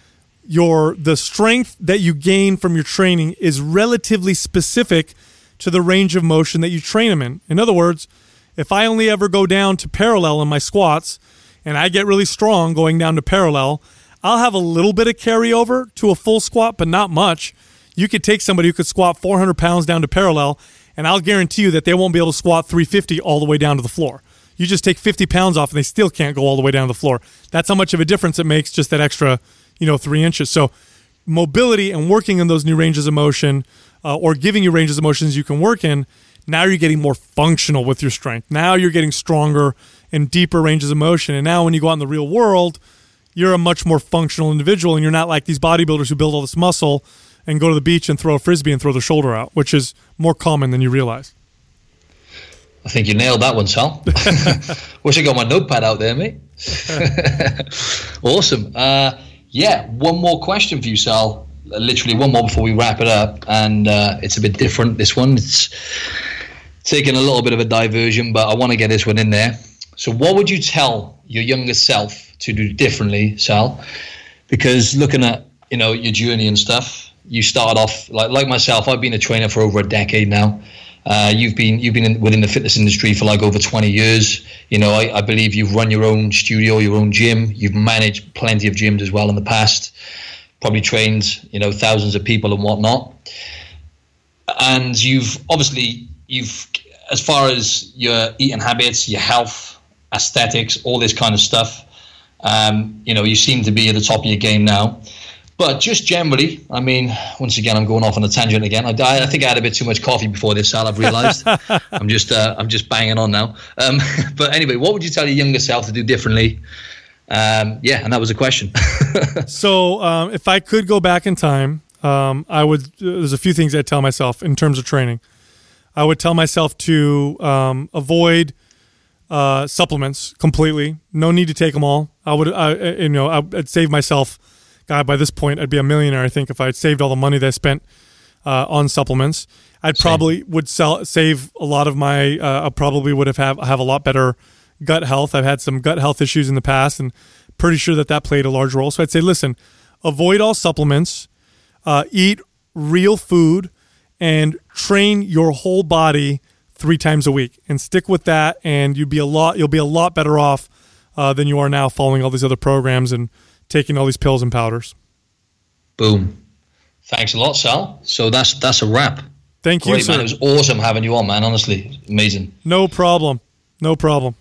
your the strength that you gain from your training is relatively specific to the range of motion that you train them in. In other words, if I only ever go down to parallel in my squats and I get really strong going down to parallel, I'll have a little bit of carryover to a full squat, but not much. You could take somebody who could squat four hundred pounds down to parallel, and I'll guarantee you that they won't be able to squat three fifty all the way down to the floor. You just take fifty pounds off and they still can't go all the way down to the floor. That's how much of a difference it makes, just that extra, you know, three inches. So mobility and working in those new ranges of motion, uh, or giving you ranges of motions you can work in, now you're getting more functional with your strength. Now you're getting stronger and deeper ranges of motion. And now when you go out in the real world, you're a much more functional individual, and you're not like these bodybuilders who build all this muscle and go to the beach and throw a frisbee and throw their shoulder out, which is more common than you realize. I think you nailed that one, Sal. Wish I got my notepad out there, mate. Awesome. Uh, yeah, one more question for you, Sal. Literally one more before we wrap it up. And uh, it's a bit different, this one. It's taking a little bit of a diversion, but I want to get this one in there. So what would you tell your younger self to do differently, Sal? Because looking at, you know, your journey and stuff, you started off, like like myself, I've been a trainer for over a decade now. Uh, you've been you've been in, within the fitness industry for like over twenty years. You know, I, I believe you've run your own studio, your own gym. You've managed plenty of gyms as well in the past. Probably trained, you know, thousands of people and whatnot. And you've obviously you've, as far as your eating habits, your health, aesthetics, all this kind of stuff. Um, you know, you seem to be at the top of your game now. But just generally, I mean, once again, I'm going off on a tangent again. I, I think I had a bit too much coffee before this, Sal, I've realised. I'm just uh, I'm just banging on now. Um, but anyway, what would you tell your younger self to do differently? Um, yeah, and that was a question. So um, if I could go back in time, um, I would. There's a few things I'd tell myself in terms of training. I would tell myself to um, avoid uh, supplements completely. No need to take them all. I would, I, you know, I'd save myself. God, by this point, I'd be a millionaire, I think, if I had saved all the money that I spent uh, on supplements. I'd Same. probably would sell, save a lot of my, uh, I probably would have, have have a lot better gut health. I've had some gut health issues in the past, and pretty sure that that played a large role. So I'd say, listen, avoid all supplements, uh, eat real food, and train your whole body three times a week. And stick with that, and you'd be a lot, you'll be a lot better off uh, than you are now following all these other programs and taking all these pills and powders. Boom. Thanks a lot, Sal. So that's that's a wrap. Thank you, Great, sir. Man. It was awesome having you on, man. Honestly, amazing. No problem. No problem.